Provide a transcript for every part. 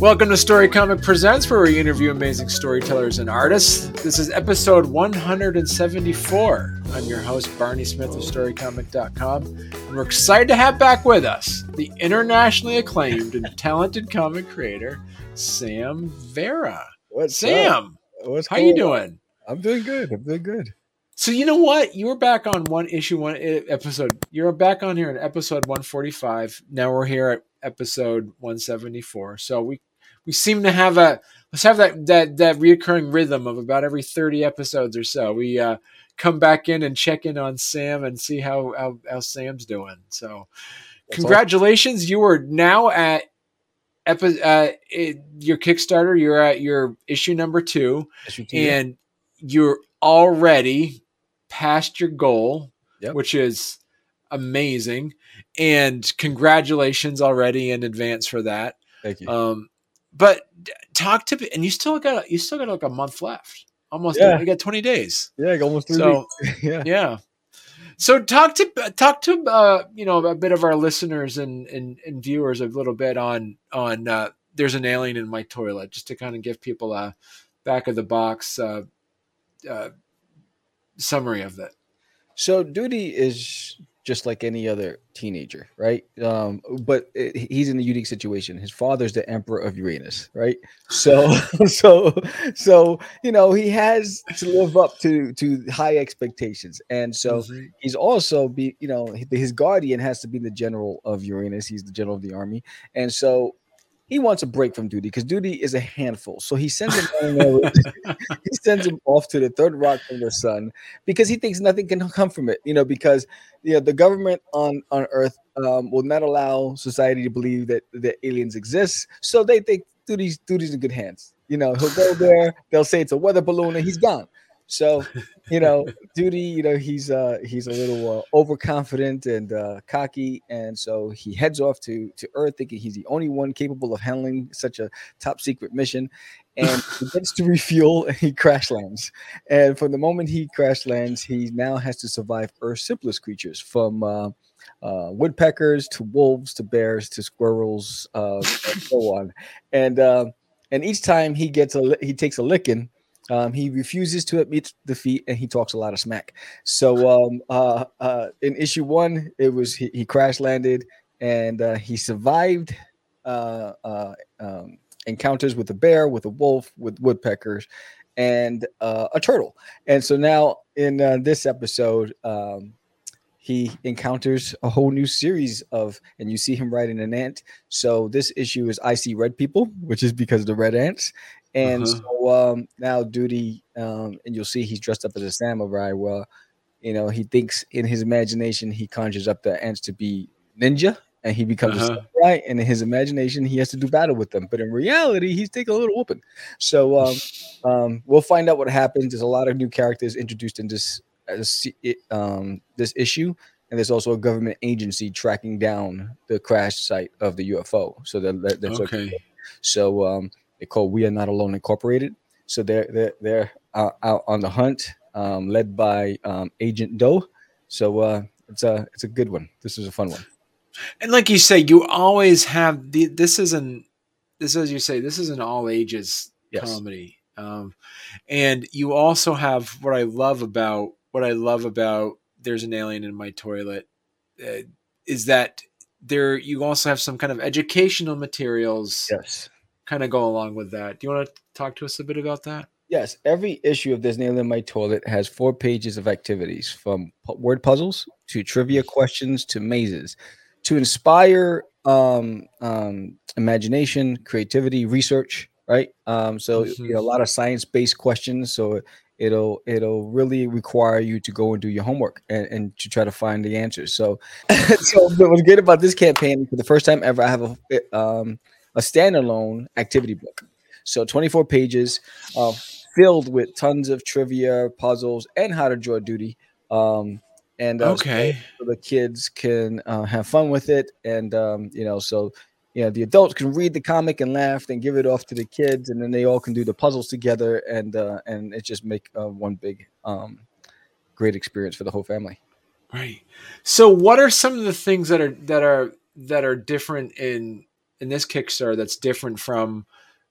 Welcome to Story Comic Presents, where we interview amazing storytellers and artists. This is episode 174. I'm your host, Barney Smith of StoryComic.com, and we're excited to have back with us the internationally acclaimed and talented comic creator, Sam Vera. What's up, Sam? How you doing? I'm doing good. So you know what? You were back on one episode. You're back on here in episode 145. Now we're here at episode 174. So we seem to have that reoccurring rhythm of about every 30 episodes or so. We come back in and check in on Sam and see how Sam's doing. So congratulations. Awesome. You are now at your Kickstarter. You're at your issue number 2. And you're already past your goal, which is amazing. And congratulations already in advance for that. Thank you. But talk to me, and you still got like a month left. Almost, you got 20 days. Yeah, almost 3 weeks. Yeah. So talk to a bit of our listeners and viewers a little bit on There's an Alien in My Toilet, just to kind of give people a back of the box summary of that. So Doody is just like any other teenager, right? He's in a unique situation. His father's the emperor of Uranus, right? So he has to live up to high expectations, and so he's also his guardian has to be the general of Uranus. He's the general of the army, and so he wants a break from Doody because Doody is a handful. So he sends him off to the third rock from the sun because he thinks nothing can come from it. Because the government on Earth will not allow society to believe that aliens exist. So they think Doody's in good hands. He'll go there. They'll say it's a weather balloon, and he's gone. So, Doody, he's a little overconfident and cocky. And so he heads off to Earth thinking he's the only one capable of handling such a top secret mission. And he gets to refuel and he crash lands. And from the moment he crash lands, he now has to survive Earth's simplest creatures, from woodpeckers to wolves to bears to squirrels, and so on. And each time he takes a licking, he refuses to admit defeat, and he talks a lot of smack. So in issue 1, it was he crash landed, and he survived encounters with a bear, with a wolf, with woodpeckers, and a turtle. And so now in this episode, he encounters a whole new series of, and you see him riding an ant. So this issue is I See Red People, which is because of the red ants. And so now Doody, and you'll see he's dressed up as a samurai. Well, he thinks in his imagination he conjures up the ants to be ninja, and he becomes a samurai. And in his imagination, he has to do battle with them. But in reality, he's taking a little whooping. So we'll find out what happens. There's a lot of new characters introduced in this issue. And there's also a government agency tracking down the crash site of the UFO. So that's okay. So they're called We Are Not Alone Incorporated. So they're out on the hunt, led by Agent Doe. So it's a good one. This is a fun one. And like you say, you always have this is an all ages comedy, and you also have what I love about There's an Alien in My Toilet is that there you also have some kind of educational materials. Yes. Kind of go along with that. Do you want to talk to us a bit about that? Yes. Every issue of There's an Alien in My Toilet has 4 pages of activities, from word puzzles to trivia questions to mazes, to inspire imagination, creativity, research. Right. A lot of science-based questions. So it'll really require you to go and do your homework and to try to find the answers. So, so what's good about this campaign? For the first time ever, I have a standalone activity book. So 24 pages filled with tons of trivia, puzzles, and how to draw Doody. So the kids can have fun with it. And, so Yeah, the adults can read the comic and laugh and give it off to the kids, and then they all can do the puzzles together, and it just make one big great experience for the whole family. Right. So what are some of the things that are different in this Kickstarter that's different from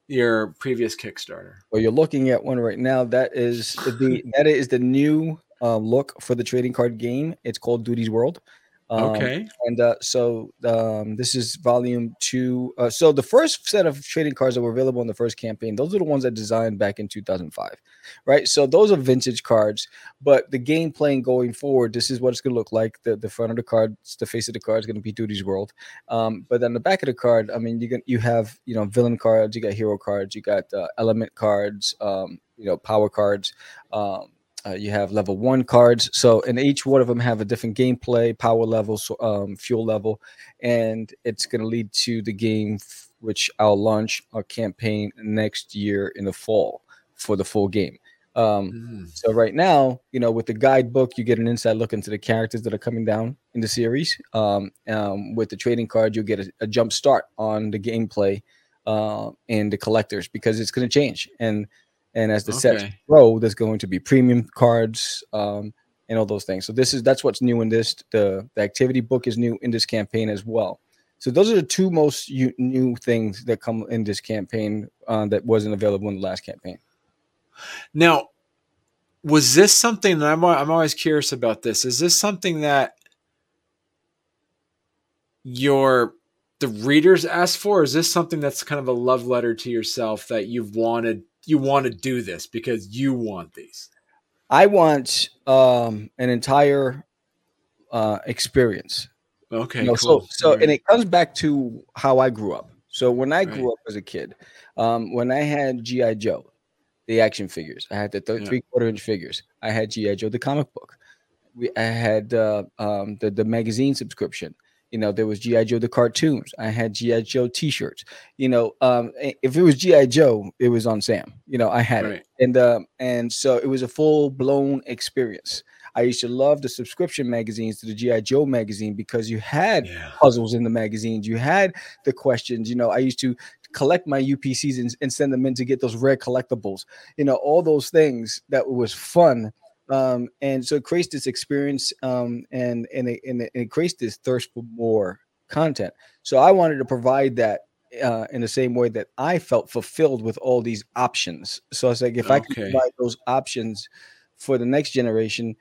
your previous Kickstarter? Well, you're looking at one right now that is the new look for the trading card game. It's called Doody's World. Okay. And this is volume 2. So the first set of trading cards that were available in the first campaign, those are the ones that designed back in 2005, right? So those are vintage cards, but the game playing going forward, this is what it's going to look like. The front of the card, the face of the card is going to be Doody's World. But then the back of the card, I mean, you have villain cards, you got hero cards, you got element cards, power cards, you have level 1 cards. So, and each one of them have a different gameplay, power level, fuel level, and it's going to lead to the game, which I'll launch our campaign next year in the fall for the full game. So right now, with the guidebook, you get an inside look into the characters that are coming down in the series. With the trading card, you'll get a jump start on the gameplay and the collectors, because it's going to change. And as the sets grow, there's going to be premium cards and all those things. So that's what's new in this. The activity book is new in this campaign as well. So those are the two most new things that come in this campaign that wasn't available in the last campaign. Now, was this something that I'm always curious about this? Is this something that the readers asked for? Or is this something that's kind of a love letter to yourself that you've wanted? You want to do this because you want these. I want an entire experience. Okay. Cool. So and it comes back to how I grew up. So when I grew up as a kid, when I had G.I. Joe, the action figures, I had the 3/4-inch figures. I had G.I. Joe, the comic book. I had the magazine subscription. There was G.I. Joe, the cartoons. I had G.I. Joe T-shirts. If it was G.I. Joe, it was on Sam. I had it. And so it was a full-blown experience. I used to love the subscription magazines to the G.I. Joe magazine because you had puzzles in the magazines. You had the questions. I used to collect my UPCs and send them in to get those rare collectibles. All those things that was fun. And so it creates this experience, and it creates this thirst for more content. So I wanted to provide that in the same way that I felt fulfilled with all these options. So I was like, if I can provide those options for the next generation,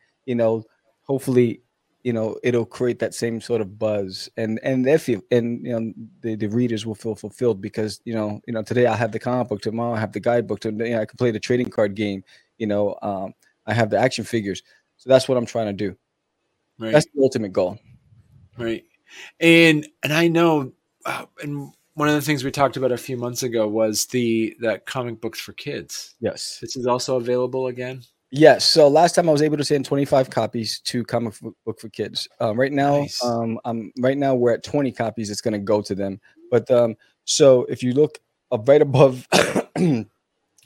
hopefully, it'll create that same sort of buzz, and the readers will feel fulfilled because today I have the comic book, tomorrow I have the guidebook, today I can play the trading card game, I have the action figures. So that's what I'm trying to do. Right. That's the ultimate goal. Right. And I know, and one of the things we talked about a few months ago was that comic books for kids. Yes. This is also available again. Yes. So last time I was able to send 25 copies to Comic Book for Kids. Right now, nice. Right now we're at 20 copies. It's going to go to them. But so if you look up right above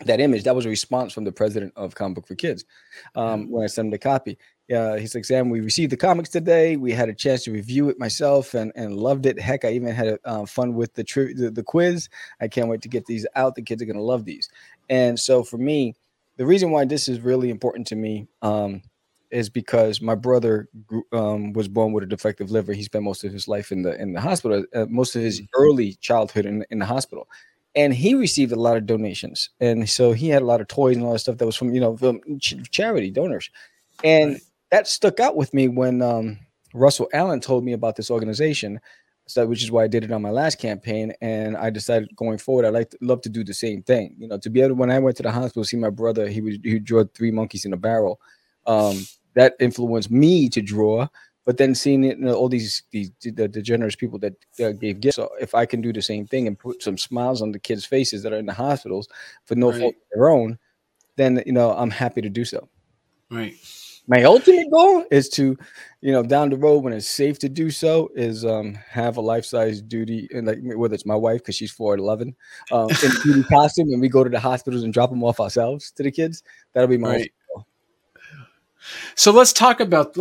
that image, that was a response from the president of Comic Book for Kids when I sent him the copy. He's like, Sam, we received the comics today. We had a chance to review it myself and loved it. Heck, I even had fun with the quiz. I can't wait to get these out. The kids are going to love these. And so for me, the reason why this is really important to me is because my brother was born with a defective liver. He spent most of his life in the hospital, most of his early childhood in the hospital. And he received a lot of donations. And so he had a lot of toys and all that stuff that was from, charity donors. And that stuck out with me when Russell Allen told me about this organization, which is why I did it on my last campaign. And I decided going forward, I'd love to do the same thing. To be able to, when I went to the hospital to see my brother, he drew 3 monkeys in a barrel. That influenced me to draw. But then seeing it, all the generous people that gave gifts. So if I can do the same thing and put some smiles on the kids' faces that are in the hospitals for no fault of their own, then I'm happy to do so. Right. My ultimate goal is to, down the road when it's safe to do so, is have a life-size duty, and like whether it's my wife because she's 4'11", in a duty costume, and we go to the hospitals and drop them off ourselves to the kids. That'll be my ultimate goal. So let's talk about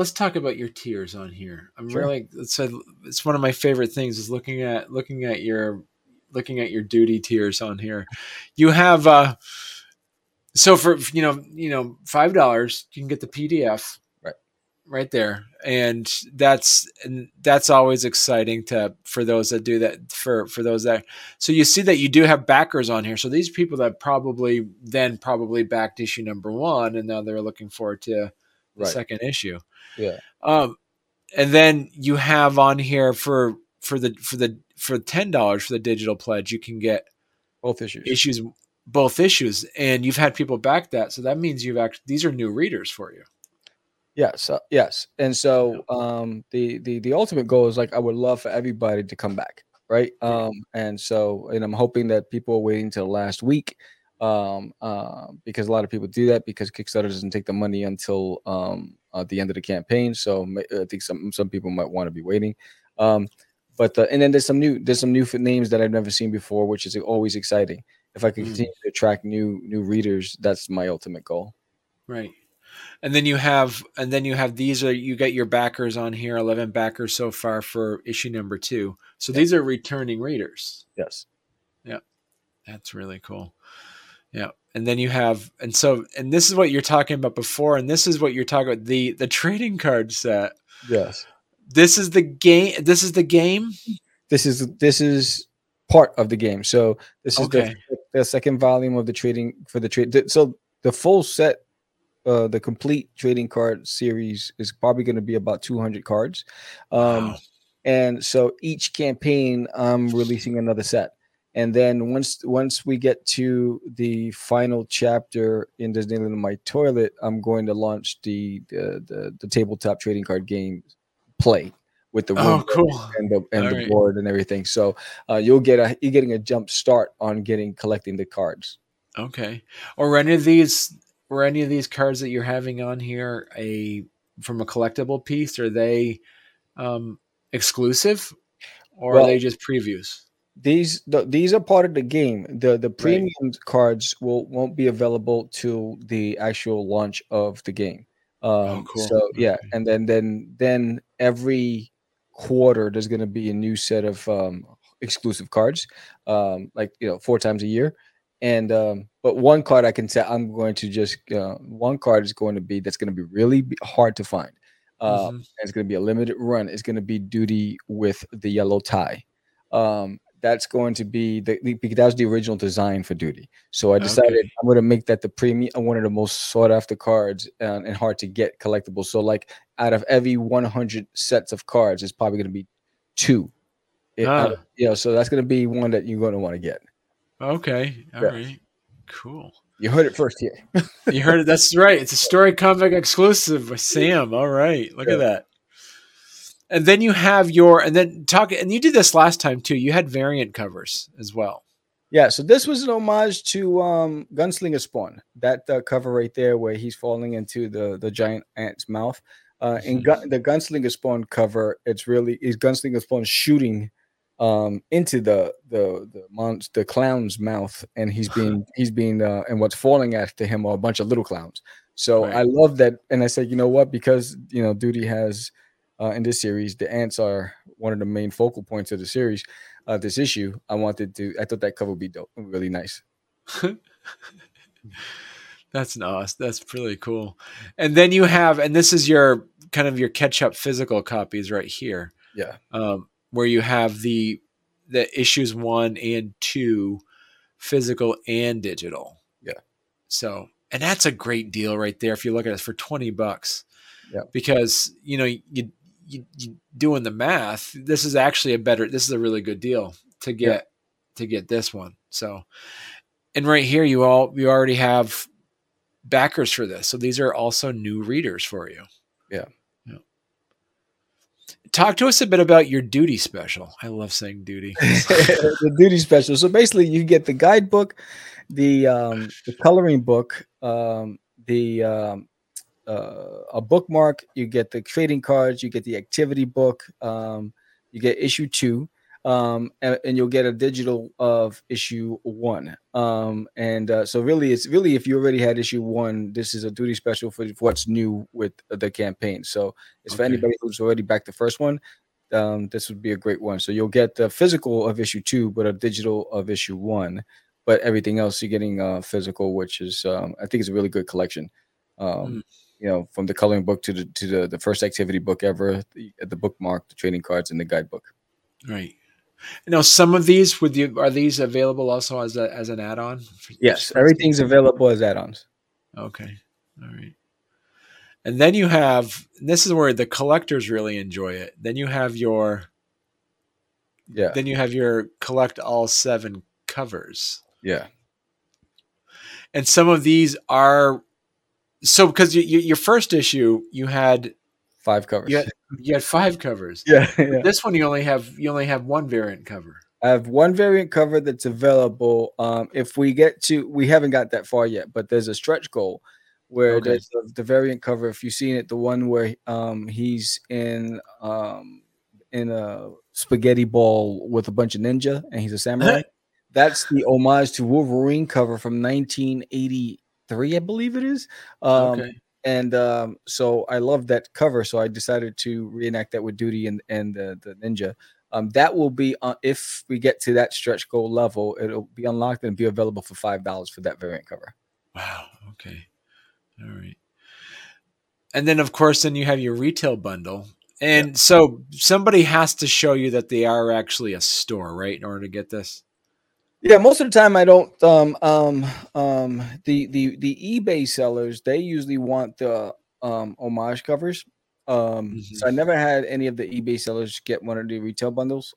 your tiers on here. It's one of my favorite things is looking at your duty tiers on here. You have so for you know $5 you can get the PDF right there, and that's always exciting for those that do that, for those that. So you see that you do have backers on here. So these people that probably backed issue number one, and now they're looking forward to the second issue. Yeah. And then you have on here for $10 for the digital pledge, you can get both issues, and you've had people back that. So that means these are new readers for you. Yes. And so the ultimate goal is, like, I would love for everybody to come back. Right. And I'm hoping that people are waiting till last week because a lot of people do that because Kickstarter doesn't take the money until the end of the campaign. So I think some people might want to be waiting. But then there's some new names that I've never seen before, which is always exciting. If I can continue to attract new readers, that's my ultimate goal. Right. And then you have you get your backers on here, 11 backers so far for issue number 2. So these are returning readers. Yes. Yeah. That's really cool. Yeah. And then you have, and this is what you're talking about before. And this is what you're talking about. The trading card set. Yes. This is the game. This is part of the game. So this is the second volume of the trading for the trade. So the full set, the complete trading card series is probably going to be about 200 cards. Wow. And so each campaign I'm releasing another set. And then once we get to the final chapter in Disneyland My Toilet, I'm going to launch the tabletop trading card game play with the room and the board and everything. So you're getting a jump start on collecting the cards. Okay. Or Were any of these cards that you're having on here from a collectible piece? Are they exclusive, or are they just previews? These are part of the game. The premium cards won't be available till the actual launch of the game. So yeah, and then every quarter there's going to be a new set of exclusive cards, 4 times a year. And but one card I can say I'm going to just one card is going to be that's going to be really hard to find. It's going to be a limited run. It's going to be Duty with the yellow tie. That's going to be because that was the original design for Duty. So I decided I'm going to make that the premium, one of the most sought after cards and hard to get collectibles. So like out of every 100 sets of cards, it's probably going to be 2. So that's going to be one that you're going to want to get. Okay. All right. Cool. You heard it first here. You heard it. That's right. It's a Story Comic exclusive with Sam. All right. Look at that. And then you have and you did this last time too. You had variant covers as well. Yeah. So this was an homage to Gunslinger Spawn, that cover right there where he's falling into the giant ant's mouth. The Gunslinger Spawn cover, it's Gunslinger Spawn shooting into the clown's mouth, and he's being and what's falling after him are a bunch of little clowns. So I love that, and I said, you know what? Because Duty has in this series, the ants are one of the main focal points of the series. This issue, I thought that cover would be dope, really nice. That's nice. That's pretty cool. And then you have, and this is your kind of your catch-up physical copies right here. Yeah. Where you have the issues 1 and 2, physical and digital. Yeah. So, and that's a great deal right there. If you look at it for $20, because you doing the math, this is actually a really good deal to get, to get this one. So, and right here, you already have backers for this. So these are also new readers for you. Yeah. Talk to us a bit about your Duty special. I love saying Duty. The Duty special. So basically, you get the guidebook, the coloring book, a bookmark. You get the trading cards. You get the activity book. You get issue 2. and you'll get a digital of issue 1. So really, it's really, if you already had issue 1, this is a duty special for what's new with the campaign. So it's for anybody who's already backed the first one. This would be a great one. So you'll get the physical of issue 2, but a digital of issue 1. But everything else you're getting physical, which is I think it's a really good collection. You know, from the coloring book to the first activity book ever, the bookmark, the trading cards, and the guidebook. Right. Now, some of these are these available also as an add-on? Yes, everything's available as add-ons. Okay. All right. And then you have, this is where the collectors really enjoy it. Then you have your collect all 7 covers. Yeah. And some of these are, so because your first issue, you had 5 covers. You had 5 covers. Yeah. This one you only have one variant cover. I have one variant cover that's available. If we get to, we haven't got that far yet, but there's a stretch goal where there's the variant cover. If you've seen it, the one where he's in a spaghetti ball with a bunch of ninja and he's a samurai. That's the homage to Wolverine cover from 1983, I believe it is. So I love that cover. So I decided to reenact that with Duty and the ninja. That will be if we get to that stretch goal level, it'll be unlocked and be available for $5 for that variant cover. Wow. Okay. All right. And then, of course, then you have your retail bundle. And so somebody has to show you that they are actually a store, right, in order to get this? Yeah, most of the time I don't. The eBay sellers, they usually want the homage covers. So I never had any of the eBay sellers get one of the retail bundles.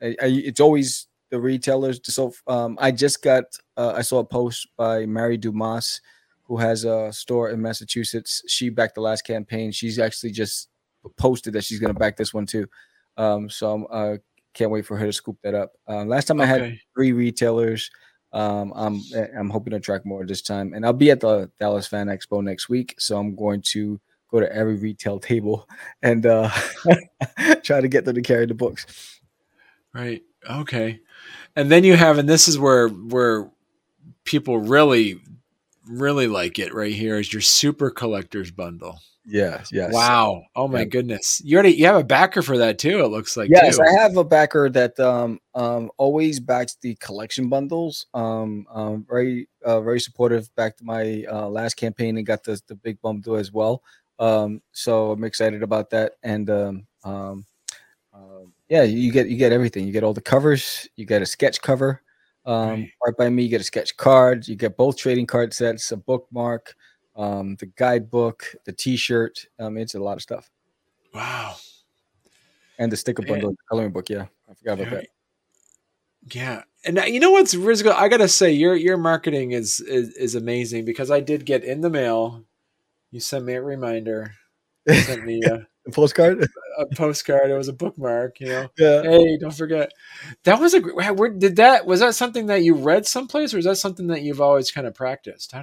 It's always the retailers. So I just got. I saw a post by Mary Dumas, who has a store in Massachusetts. She backed the last campaign. She's actually just posted that she's going to back this one too. So can't wait for her to scoop that up. Last time I had 3 retailers. I'm hoping to track more this time. And I'll be at the Dallas Fan Expo next week. So I'm going to go to every retail table and try to get them to carry the books. Right. Okay. And then you have, and this is where people really, really like it right here, is your super collectors bundle. Yeah. Yes. Wow. Oh my goodness. You have a backer for that too. It looks like. Yes, I have a backer that always backs the collection bundles. Very supportive. Backed my last campaign and got the big bundle as well. So I'm excited about that. And you get everything. You get all the covers. You get a sketch cover. Right by me. You get a sketch card. You get both trading card sets. A bookmark. The guidebook, the T-shirt, it's a lot of stuff. Wow! And the sticker bundle, the coloring book. Yeah, I forgot about that. Yeah, and you know what's really good? I gotta say, your marketing is amazing, because I did get in the mail. You sent me a reminder. You sent me a postcard. A postcard. It was a bookmark. You know. Yeah. Hey, don't forget. That was was that something that you read someplace, or is that something that you've always kind of practiced?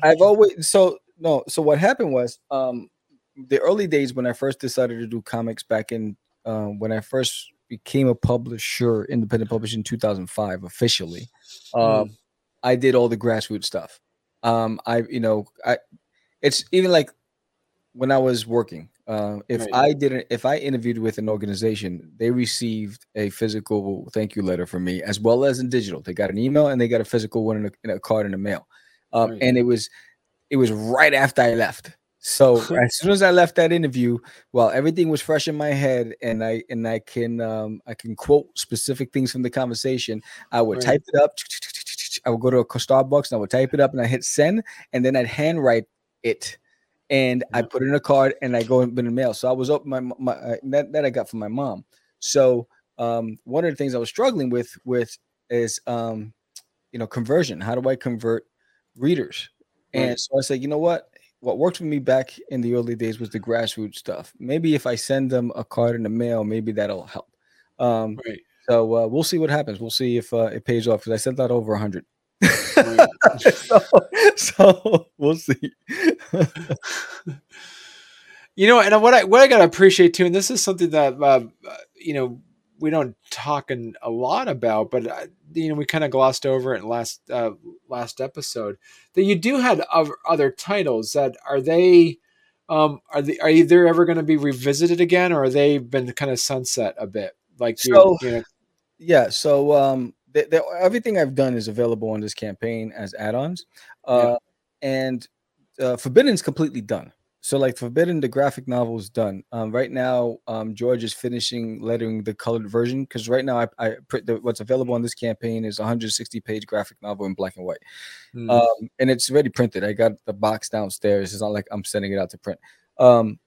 No, so what happened was the early days when I first decided to do comics back in when I first became a publisher, independent publisher in 2005 officially, I did all the grassroots stuff. It's even like when I was working, if I interviewed with an organization, they received a physical thank you letter from me as well as in digital. They got an email and they got a physical one in a card in the mail. And it was right after I left. So as soon as I left that interview, while everything was fresh in my head and I can quote specific things from the conversation, I would type it up. I would go to a Starbucks and I would type it up and I hit send, and then I'd handwrite it. And I put it in a card and I go in the mail. So I was up that I got from my mom. So one of the things I was struggling with is conversion. How do I convert readers? And so I said, you know what worked for me back in the early days was the grassroots stuff. Maybe if I send them a card in the mail, maybe that'll help. So we'll see what happens. We'll see if it pays off, because I sent out over 100. Right. so we'll see. You know, and what I got to appreciate too, and this is something that, we don't talk a lot about, but we kind of glossed over it in last episode, that you do have other titles that are either ever going to be revisited again, or are they been kind of sunset a bit? Everything I've done is available on this campaign as add-ons, and Forbidden's completely done. So, like, Forbidden, the graphic novel is done. Right now, George is finishing lettering the colored version, because right now I print what's available on this campaign is a 160-page graphic novel in black and white. Mm-hmm. And it's already printed. I got the box downstairs. It's not like I'm sending it out to print. The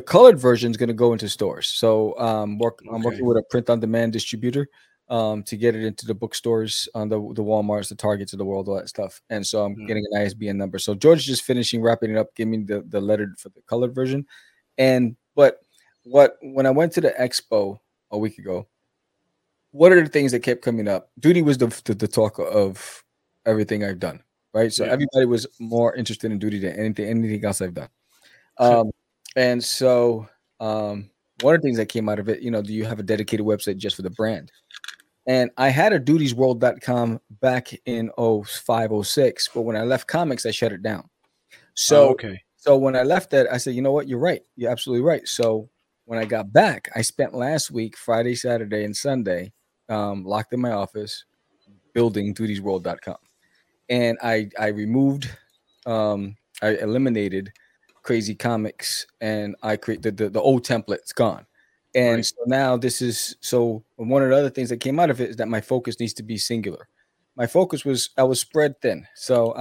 colored version is going to go into stores. So I'm working with a print-on-demand distributor to get it into the bookstores, on the Walmarts, the Targets of the world, all that stuff. And so I'm getting an ISBN number. So George is just finishing wrapping it up, giving me the lettered for the colored version. But when I went to the expo a week ago, what are the things that kept coming up? Duty was the talk of everything I've done, right? So everybody was more interested in Duty than anything else I've done. One of the things that came out of it, do you have a dedicated website just for the brand? And I had a dutiesworld.com back in 05, 06, but when I left comics, I shut it down. So when I left that, I said, you know what? You're right. You're absolutely right. So when I got back, I spent last week, Friday, Saturday, and Sunday, locked in my office, building dutiesworld.com. And I removed, I eliminated Crazy Comics, and I created the old template's gone. And right. So now one of the other things that came out of it is that my focus needs to be singular. My focus was, I was spread thin. So I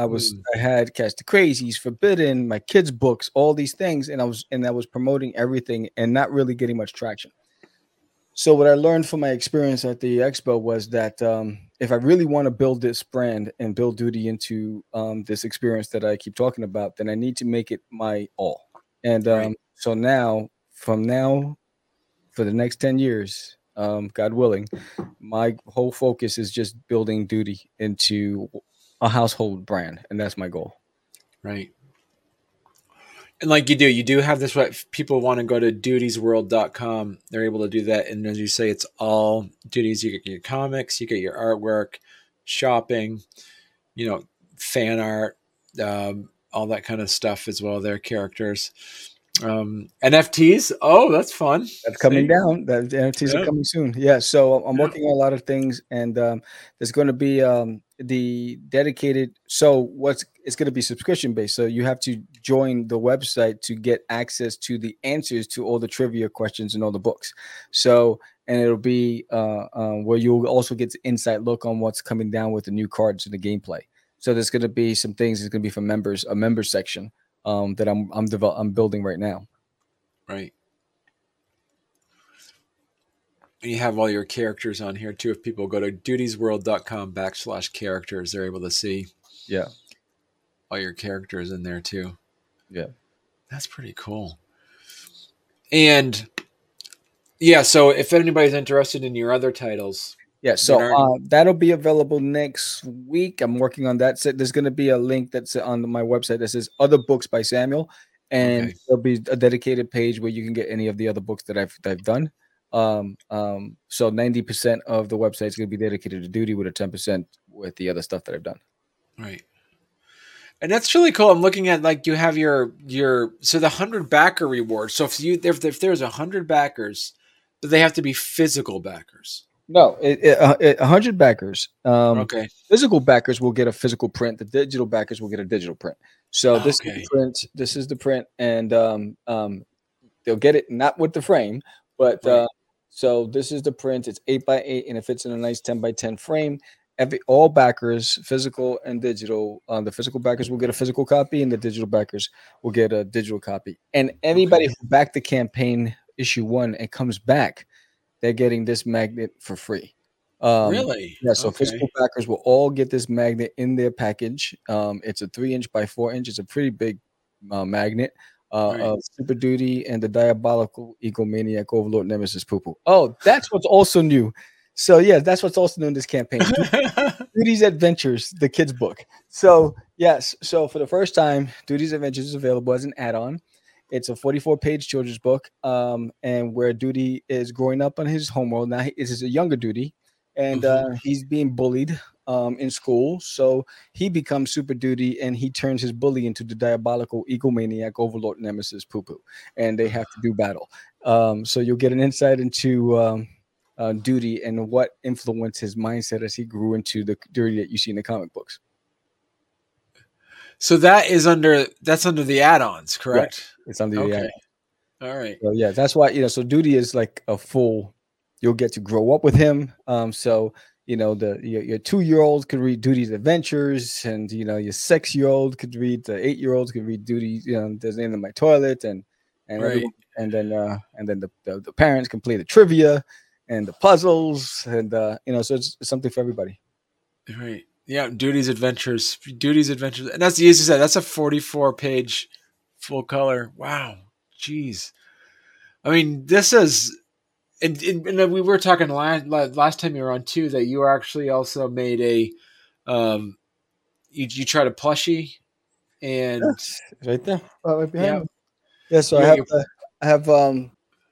had Cast the Crazies, Forbidden, my kids' books, all these things. And I was promoting everything and not really getting much traction. So what I learned from my experience at the expo was that if I really want to build this brand and build Duty into this experience that I keep talking about, then I need to make it my all. And so now, from now, for the next 10 years, God willing, my whole focus is just building Duty into a household brand. And that's my goal. Right. And like you do have this, right? People want to go to dutiesworld.com. They're able to do that. And as you say, it's all duties. You get your comics, you get your artwork, shopping, fan art, all that kind of stuff as well. Their characters. NFTs. Oh, that's fun. That's coming down. That NFTs are coming soon. Yeah. So I'm working on a lot of things, and there's going to be the dedicated. So it's going to be subscription based. So you have to join the website to get access to the answers to all the trivia questions and all the books. So, and it'll be where you'll also get the inside look on what's coming down with the new cards and the gameplay. So there's going to be some things. It's going to be for members, a member section. That I'm building right now. Right. And you have all your characters on here too. If people go to dutiesworld.com/characters, they're able to see all your characters in there too. Yeah. That's pretty cool. And so if anybody's interested in your other titles, that'll be available next week. I'm working on that. So there's going to be a link that's on my website that says Other Books by Samuel, and there'll be a dedicated page where you can get any of the other books that I've done. So 90% of the website is going to be dedicated to Duty, with a 10% with the other stuff that I've done. Right. And that's really cool. I'm looking at, like, you have your the 100 backer reward. So if there's 100 backers, they have to be physical backers. No, 100 backers. Physical backers will get a physical print. The digital backers will get a digital print. So this is the print, and they'll get it not with the frame, but so this is the print. It's 8x8, and it fits in a nice 10x10 frame. All backers, physical and digital. The physical backers will get a physical copy, and the digital backers will get a digital copy. And anybody who backed the campaign issue 1 and comes back, they're getting this magnet for free. Really? Yeah. So physical backers will all get this magnet in their package. It's a 3-inch by 4-inch. It's a pretty big magnet of Super Duty and the diabolical egomaniac overlord nemesis Poo-Poo. Oh, that's what's also new. So that's what's also new in this campaign. Duty's Adventures, the kids book. So for the first time, Duty's Adventures is available as an add-on. It's a 44-page children's book, and where Doody is growing up on his homeworld. Now this is a younger Doody, and he's being bullied in school. So he becomes Super Doody, and he turns his bully into the diabolical egomaniac overlord nemesis Poo Poo, and they have to do battle. So you'll get an insight into Doody and what influenced his mindset as he grew into the Doody that you see in the comic books. So that's under the add-ons, correct? Right. It's under the add-ons. All right. So yeah, that's why, so Doody is like a full, you'll get to grow up with him. So, your 2-year-old could read Doody's Adventures, and, your 6-year-old could read, the 8-year-old could read Doody, There's an Alien in My Toilet, and right. Everyone, and then the parents can play the trivia and the puzzles, and, so it's something for everybody. Right. Yeah, Doody's Adventures. And that's the easiest side. That's a 44-page full color. Wow. Jeez. I mean, this is – and we were talking last time you were on, too, that you actually also made a you tried a plushie. And yeah, right there. Right behind me. Yeah, so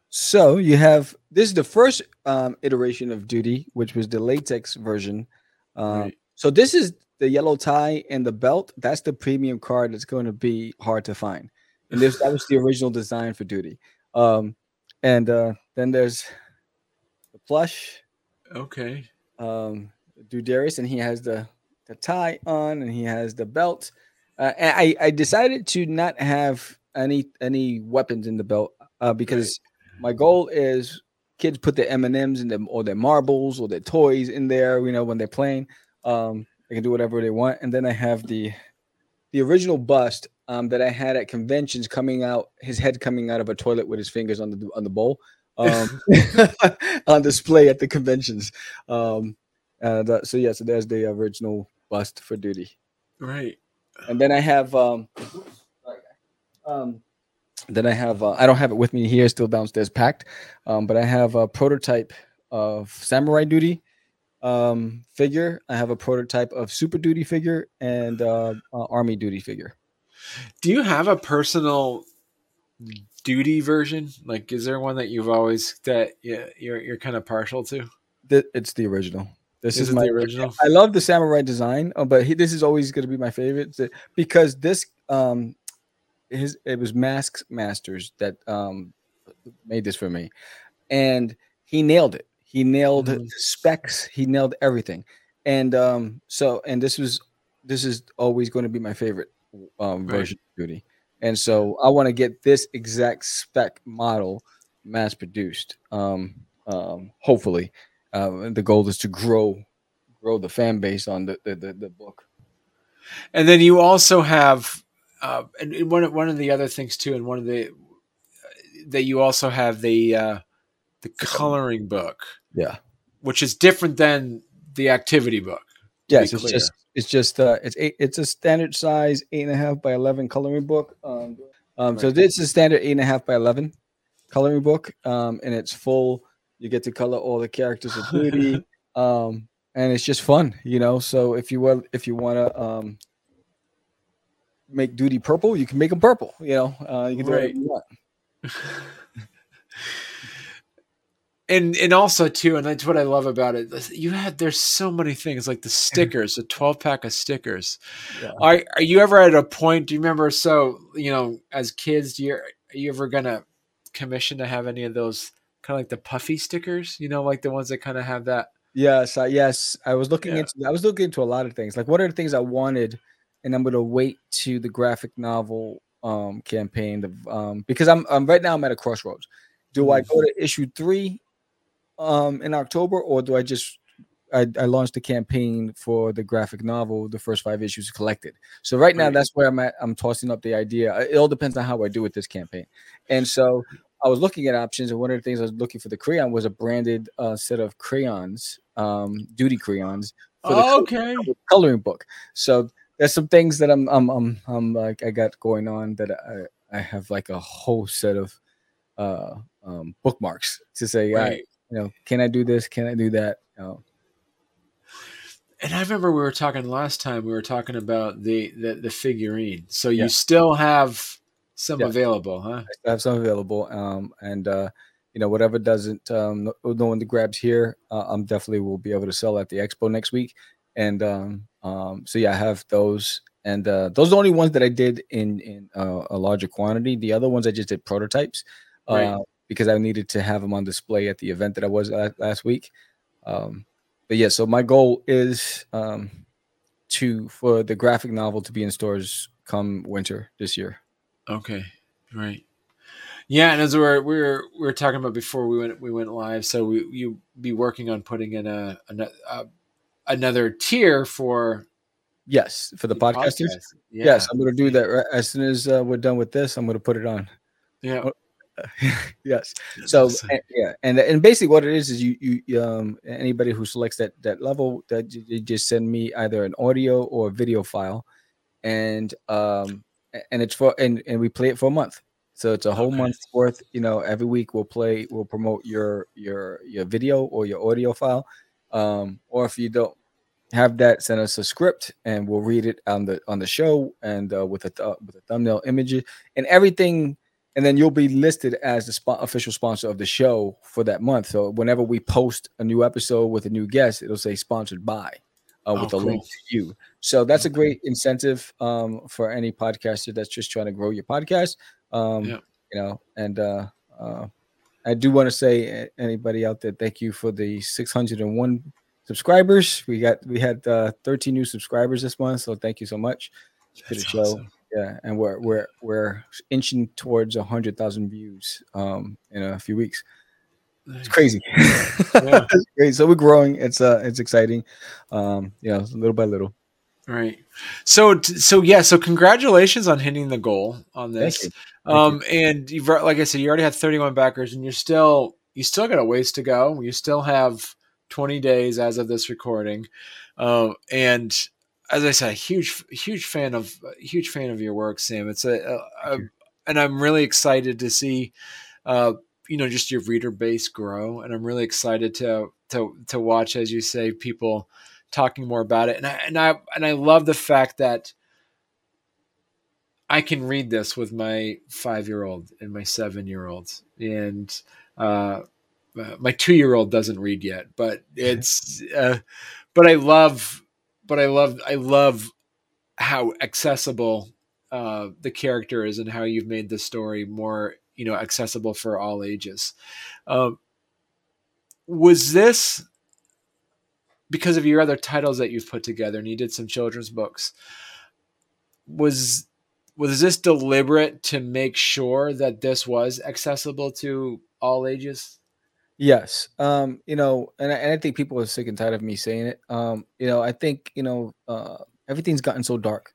this is the first iteration of Doody, which was the latex version. Right. So this is the yellow tie and the belt. That's the premium card that's going to be hard to find. And that was the original design for Doody. Then there's the plush. Okay. Doodarius, and he has the tie on, and he has the belt. And I decided to not have any weapons in the belt because my goal is kids put their M&Ms and or their marbles or their toys in there, when they're playing. They can do whatever they want. And then I have the original bust that I had at conventions coming out, his head coming out of a toilet with his fingers on the bowl, on display at the conventions. So there's the original bust for Doody. Right. And then I have I don't have it with me here, still downstairs packed, but I have a prototype of Samurai Doody figure. I have a prototype of Super Doody figure and Army Doody figure. Do you have a personal Doody version? Like, is there one that you've always you're kind of partial to? It's the original. This is my original. I love the Samurai design, but this is always going to be my favorite because this it was Masks Masters that made this for me, and he nailed it. He nailed the specs. He nailed everything, and this is always going to be my favorite version of Doody. And so I want to get this exact spec model mass produced. Hopefully, the goal is to grow the fan base on the book. And then you also have, and one of the other things too, and one of the that you also have the coloring book. Yeah. Which is different than the activity book. Yes, it's a standard size 8.5 by 11 coloring book. So this is standard 8.5 by 11 coloring book. And it's full. You get to color all the characters of Doody. And it's just fun, So if you want to make Doody purple, you can make him purple. You can do whatever you want. And also too, and that's what I love about it. There's so many things like the stickers, the 12-pack of stickers. Yeah. Are you ever at a point? Do you remember? So as kids, are you ever gonna commission to have any of those kind of like the puffy stickers? Like the ones that kind of have that. Yes. I was looking into a lot of things. Like what are the things I wanted, and I'm gonna wait to the graphic novel campaign because I'm right now I'm at a crossroads. Do I go to issue 3? In October, or do I just I launched the campaign for the graphic novel, the first 5 issues collected. So right now that's where I'm at. I'm tossing up the idea. It all depends on how I do with this campaign. And so I was looking at options, and one of the things I was looking for the crayon was a branded set of crayons, Doody crayons for the coloring book. So there's some things that I'm like I got going on that I have like a whole set of bookmarks to say can I do this? Can I do that? No. And I remember last time we were talking about the figurine. So you still have some available, huh? I have some available. And, you know, whatever doesn't, no one that grabs here, I'm definitely will be able to sell at the expo next week. And so, yeah, I have those. And those are the only ones that I did in a larger quantity. The other ones I just did prototypes because I needed to have them on display at the event that I was at last week. But yeah, so my goal is for the graphic novel to be in stores come winter this year. Okay, right. Yeah, and as we were talking about before we went live, so you'll be working on putting in another tier for. Yes, for the podcasters. Yeah. Yes, I'm going to do that right as soon as we're done with this. I'm going to put it on. Yeah. Yes. So yeah, and basically what it is you anybody who selects that level, that you just send me either an audio or a video file, and it's for and we play it for a month. So it's a whole month's worth. You know, every week we'll promote your video or your audio file, or if you don't have that, send us a script and we'll read it on the show and with a thumbnail image and everything. And then you'll be listed as the official sponsor of the show for that month. So whenever we post a new episode with a new guest, it'll say sponsored by with a link to you. So that's a great incentive for any podcaster that's just trying to grow your podcast. You know, and I do want to say, anybody out there, thank you for the 601 subscribers. We had 13 new subscribers this month, so thank you so much to the show. Awesome. Yeah, and we're inching towards 100,000 views in a few weeks. It's crazy. Yeah. It's great. So we're growing. It's exciting. Little by little. Right. So congratulations on hitting the goal on this. Thank you. And you've, like I said, you already have 31 backers, and you still got a ways to go. You still have 20 days as of this recording, and. As I said, huge fan of your work, Sam. It's and I'm really excited to see, just your reader base grow, and I'm really excited to watch, as you say, people talking more about it. And I love the fact that I can read this with my 5-year-old and my 7-year-old, and my 2-year-old doesn't read yet, but it's I love how accessible the character is, and how you've made the story more, accessible for all ages. Was this because of your other titles that you've put together, and you did some children's books? Was this deliberate to make sure that this was accessible to all ages? Yes. And I think people are sick and tired of me saying it. I think, everything's gotten so dark,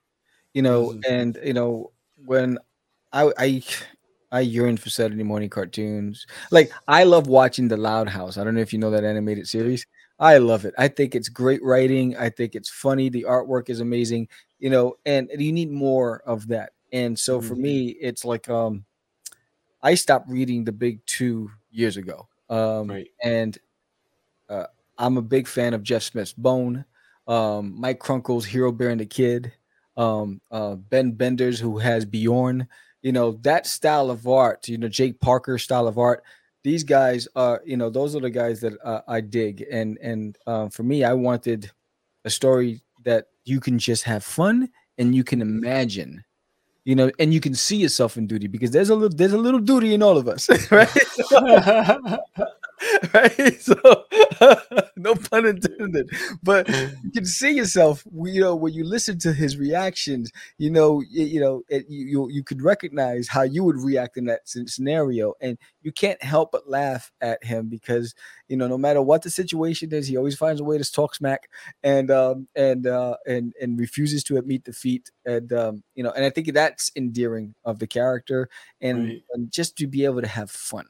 and, when I yearn for Saturday morning cartoons. Like, I love watching The Loud House. I don't know if you know that animated series. I love it. I think it's great writing. I think it's funny. The artwork is amazing, and you need more of that. And so for me, it's like, I stopped reading the big 2 years ago. I'm a big fan of Jeff Smith's Bone, Mike Crunkle's Hero Bearing the Kid, Ben Benders, who has Bjorn, that style of art, Jake Parker style of art. These guys are, those are the guys that I dig. And for me, I wanted a story that you can just have fun and you can imagine, and you can see yourself in Doody, because there's a little Doody in all of us, right? Right? So no pun intended. But you can see yourself, when you listen to his reactions, you could recognize how you would react in that scenario, and you can't help but laugh at him, because no matter what the situation is, he always finds a way to talk smack and refuses to admit defeat. And and I think that's endearing of the character, and just to be able to have fun.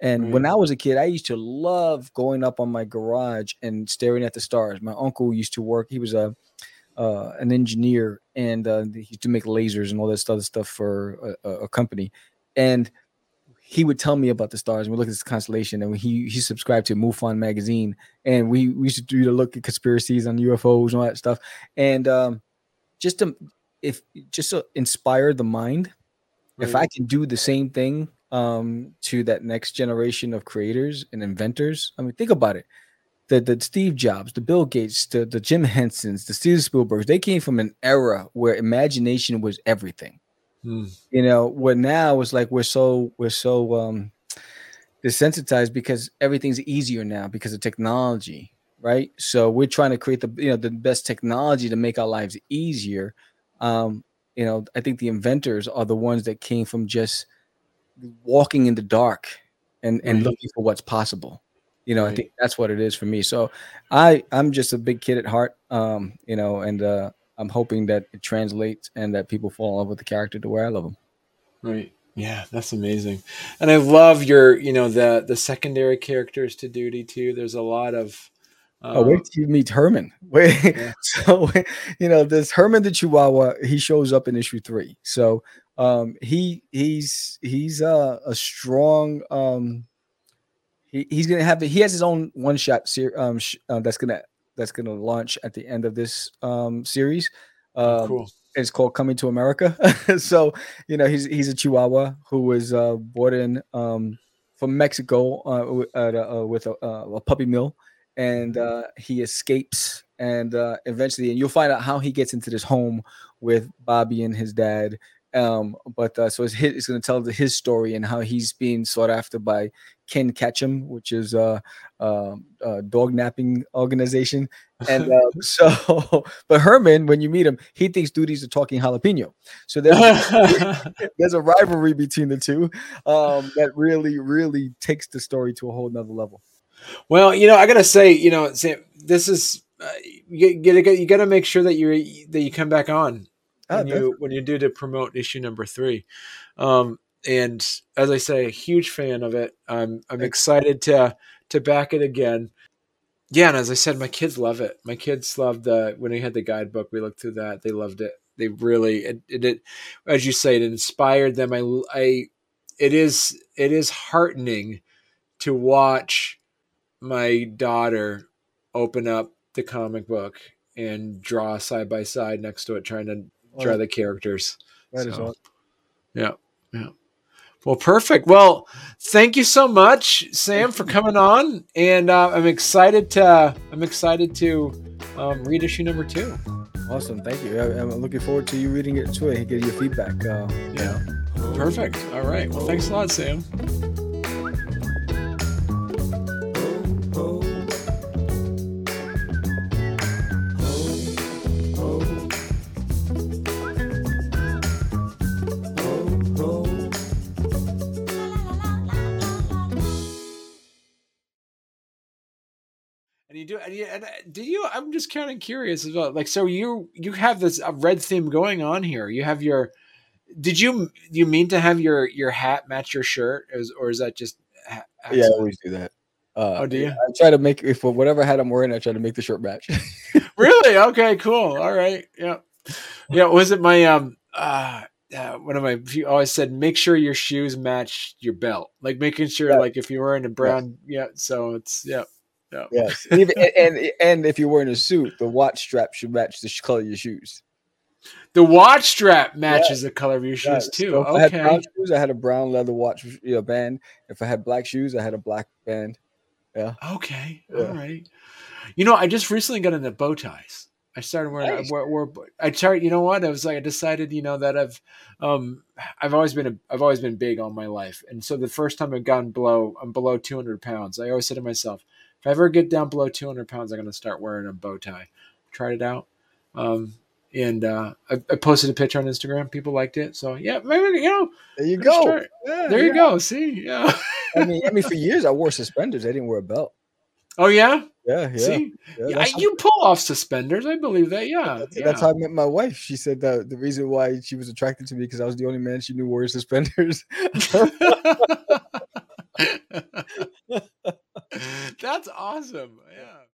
And when I was a kid, I used to love going up on my garage and staring at the stars. My uncle used to work; he was an engineer, and he used to make lasers and all this other stuff for a company. And he would tell me about the stars, and we look at this constellation. And he subscribed to Mufon magazine, and we used to look at conspiracies on UFOs and all that stuff. And just to inspire the mind Right. If I can do the same thing to that next generation of creators and inventors, I mean, think about it. The Steve Jobs, the Bill Gates, the Jim Hensons, the Steven Spielbergs, they came from an era where imagination was everything. You know, where now it's like we're so desensitized because everything's easier now because of technology, right? So we're trying to create the best technology to make our lives easier. You know, I think the inventors are the ones that came from just walking in the dark and looking for what's possible. You know, right. I think that's what it is for me. So I'm just a big kid at heart, you know, and I'm hoping that it translates and that people fall in love with the character to where I love them. Right. Yeah, that's amazing. And I love your, you know, the secondary characters to Doody too. There's a lot of. Wait till you meet Herman. Yeah. So, you know, this Herman the Chihuahua, he shows up in issue 3. So he's a strong. He's gonna have. He has his own one-shot series that's gonna launch at the end of this series. Cool. It's called Coming to America. So you know he's a Chihuahua who was brought in from Mexico with a puppy mill, and he escapes and eventually, and you'll find out how he gets into this home with Bobby and his dad. So it's going to tell his story and how he's being sought after by Ken Ketchum, which is a dog napping organization. And but Herman, when you meet him, he thinks Doody's a talking jalapeno. So there's a rivalry between the two that really, really takes the story to a whole nother level. Well, you know, I got to say, you know, Sam, this is you got to make sure that you come back on. When you do to promote issue number 3. And as I say, a huge fan of it. I'm excited to back it again. Yeah, and as I said, my kids love it. My kids loved when we had the guidebook, we looked through that. They loved it. They really it as you say, it inspired them. It is heartening to watch my daughter open up the comic book and draw side by side next to it, trying to try the characters. That is awesome. Yeah. Well, perfect. Well, thank you so much, Sam, for coming on, and I'm excited to read issue number 2. Awesome, thank you. I'm looking forward to you reading it too and getting your feedback. Yeah, perfect. All right. Well, thanks a lot, Sam. I'm just kind of curious as well. Like, so you have this red theme going on here. You have your, did you mean to have your hat match your shirt, or is that just? Yeah, I always do that. Do you? I try to make for whatever hat I'm wearing. I try to make the shirt match. Really? Okay. Cool. All right. Yeah. Yeah. Was it my one of my few always said, make sure your shoes match your belt. Like making sure, like if you're wearing a brown, So it's No. Yes, and if you're wearing a suit, the watch strap should match the color of your shoes. The watch strap matches the color of your shoes too. So okay. If I had brown shoes, I had a brown leather watch band. If I had black shoes, I had a black band. Yeah. Okay. Yeah. All right. You know, I just recently got into bow ties. I started wearing. Nice. You know what? I was like, I decided. You know that I've always been big all my life, and so the first time I've gone below 200 pounds, I always said to myself, if I ever get down below 200 pounds, I'm going to start wearing a bow tie. Tried it out. I posted a picture on Instagram. People liked it. So, yeah, maybe, you know. There you go. Yeah, there you go. See? Yeah. I mean, for years I wore suspenders. I didn't wear a belt. Oh, yeah? Yeah. See? Yeah, you pull off suspenders. I believe that. Yeah. That's how I met my wife. She said that the reason why she was attracted to me because I was the only man she knew wore suspenders. That's awesome. Yeah.